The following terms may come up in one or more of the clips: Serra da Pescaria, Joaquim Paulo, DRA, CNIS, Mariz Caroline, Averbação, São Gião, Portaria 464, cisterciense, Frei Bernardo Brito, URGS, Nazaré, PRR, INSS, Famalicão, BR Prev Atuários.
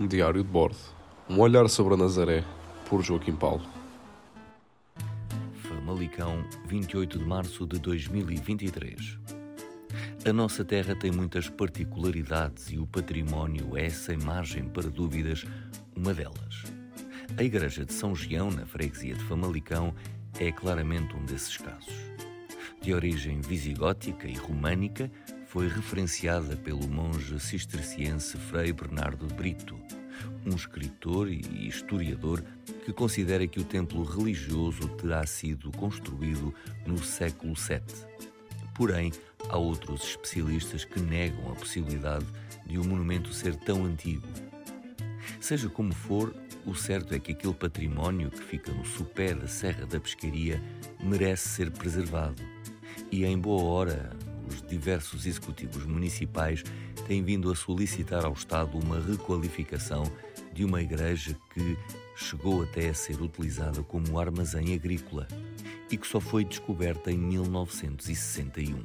Um diário de bordo. Um olhar sobre a Nazaré, por Joaquim Paulo. Famalicão, 28 de março de 2023. A nossa terra tem muitas particularidades e o património é, sem margem para dúvidas, uma delas. A igreja de São Gião, na freguesia de Famalicão, é claramente um desses casos. De origem visigótica e românica, foi referenciada pelo monge cisterciense Frei Bernardo Brito, um escritor e historiador que considera que o templo religioso terá sido construído no século VII. Porém, há outros especialistas que negam a possibilidade de o monumento ser tão antigo. Seja como for, o certo é que aquele património que fica no sopé da Serra da Pescaria merece ser preservado. E em boa hora, os diversos executivos municipais têm vindo a solicitar ao Estado uma requalificação de uma igreja que chegou até a ser utilizada como armazém agrícola e que só foi descoberta em 1961.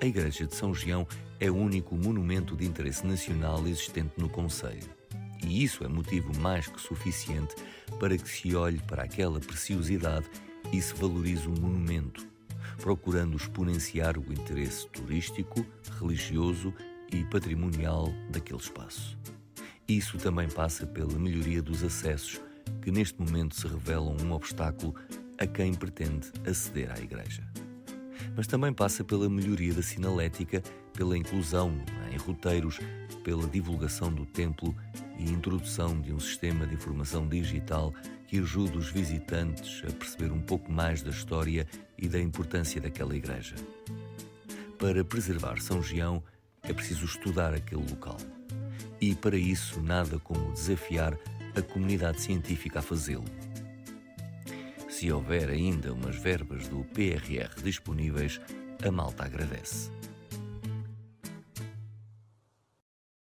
A igreja de São Gião é o único monumento de interesse nacional existente no concelho, e isso é motivo mais que suficiente para que se olhe para aquela preciosidade e se valorize o monumento, procurando exponenciar o interesse turístico, religioso e patrimonial daquele espaço. Isso também passa pela melhoria dos acessos, que neste momento se revelam um obstáculo a quem pretende aceder à igreja. Mas também passa pela melhoria da sinalética, pela inclusão em roteiros, pela divulgação do templo e introdução de um sistema de informação digital que ajude os visitantes a perceber um pouco mais da história e da importância daquela igreja. Para preservar São Gião, é preciso estudar aquele local. E para isso, nada como desafiar a comunidade científica a fazê-lo. Se houver ainda umas verbas do PRR disponíveis, a malta agradece.